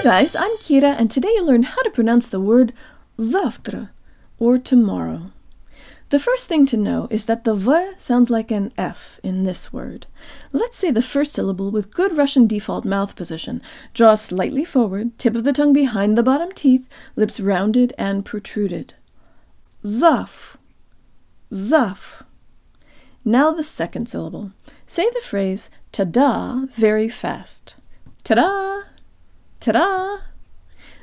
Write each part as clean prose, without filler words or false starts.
Hi guys, I'm Kira, and today you'll learn how to pronounce the word завтра, or tomorrow. The first thing to know is that the V sounds like an F in this word. Let's say the first syllable with good Russian default mouth position. Jaw slightly forward, tip of the tongue behind the bottom teeth, lips rounded and protruded. Zaf. Zaf. Now the second syllable. Say the phrase ta-da very fast. Ta-da! Ta-da!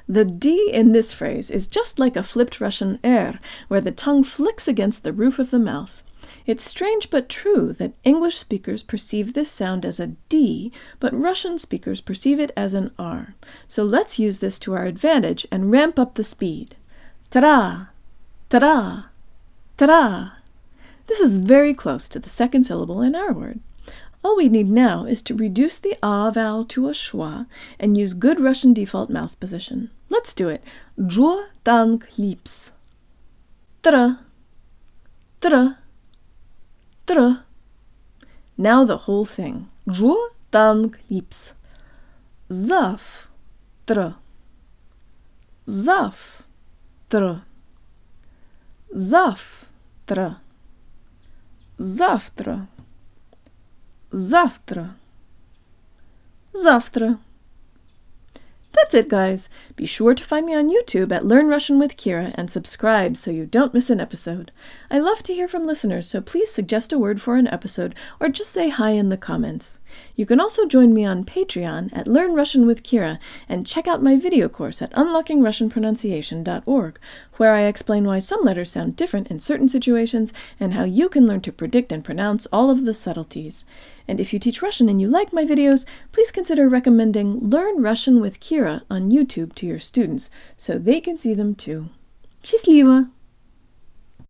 The D in this phrase is just like a flipped Russian R, where the tongue flicks against the roof of the mouth. It's strange but true that English speakers perceive this sound as a D, but Russian speakers perceive it as an R. So let's use this to our advantage and ramp up the speed. Ta-da! Ta-da! Ta-da! This is very close to the second syllable in our word. All we need now is to reduce the A vowel to a schwa and use good Russian default mouth position. Let's do it. Jaw, tongue, lips. Tra, tra, tra. Now the whole thing. Jaw, tongue, lips. Завтра, завтра, завтра, завтра. Завтра. Завтра. That's it, guys. Be sure to find me on YouTube at Learn Russian with Kira and subscribe so you don't miss an episode. I love to hear from listeners, so please suggest a word for an episode or just say hi in the comments. You can also join me on Patreon at Learn Russian with Kira and check out my video course at UnlockingRussianPronunciation.org, where I explain why some letters sound different in certain situations and how you can learn to predict and pronounce all of the subtleties. And if you teach Russian and you like my videos, please consider recommending Learn Russian with Kira on YouTube to your students so they can see them too. Счастливо!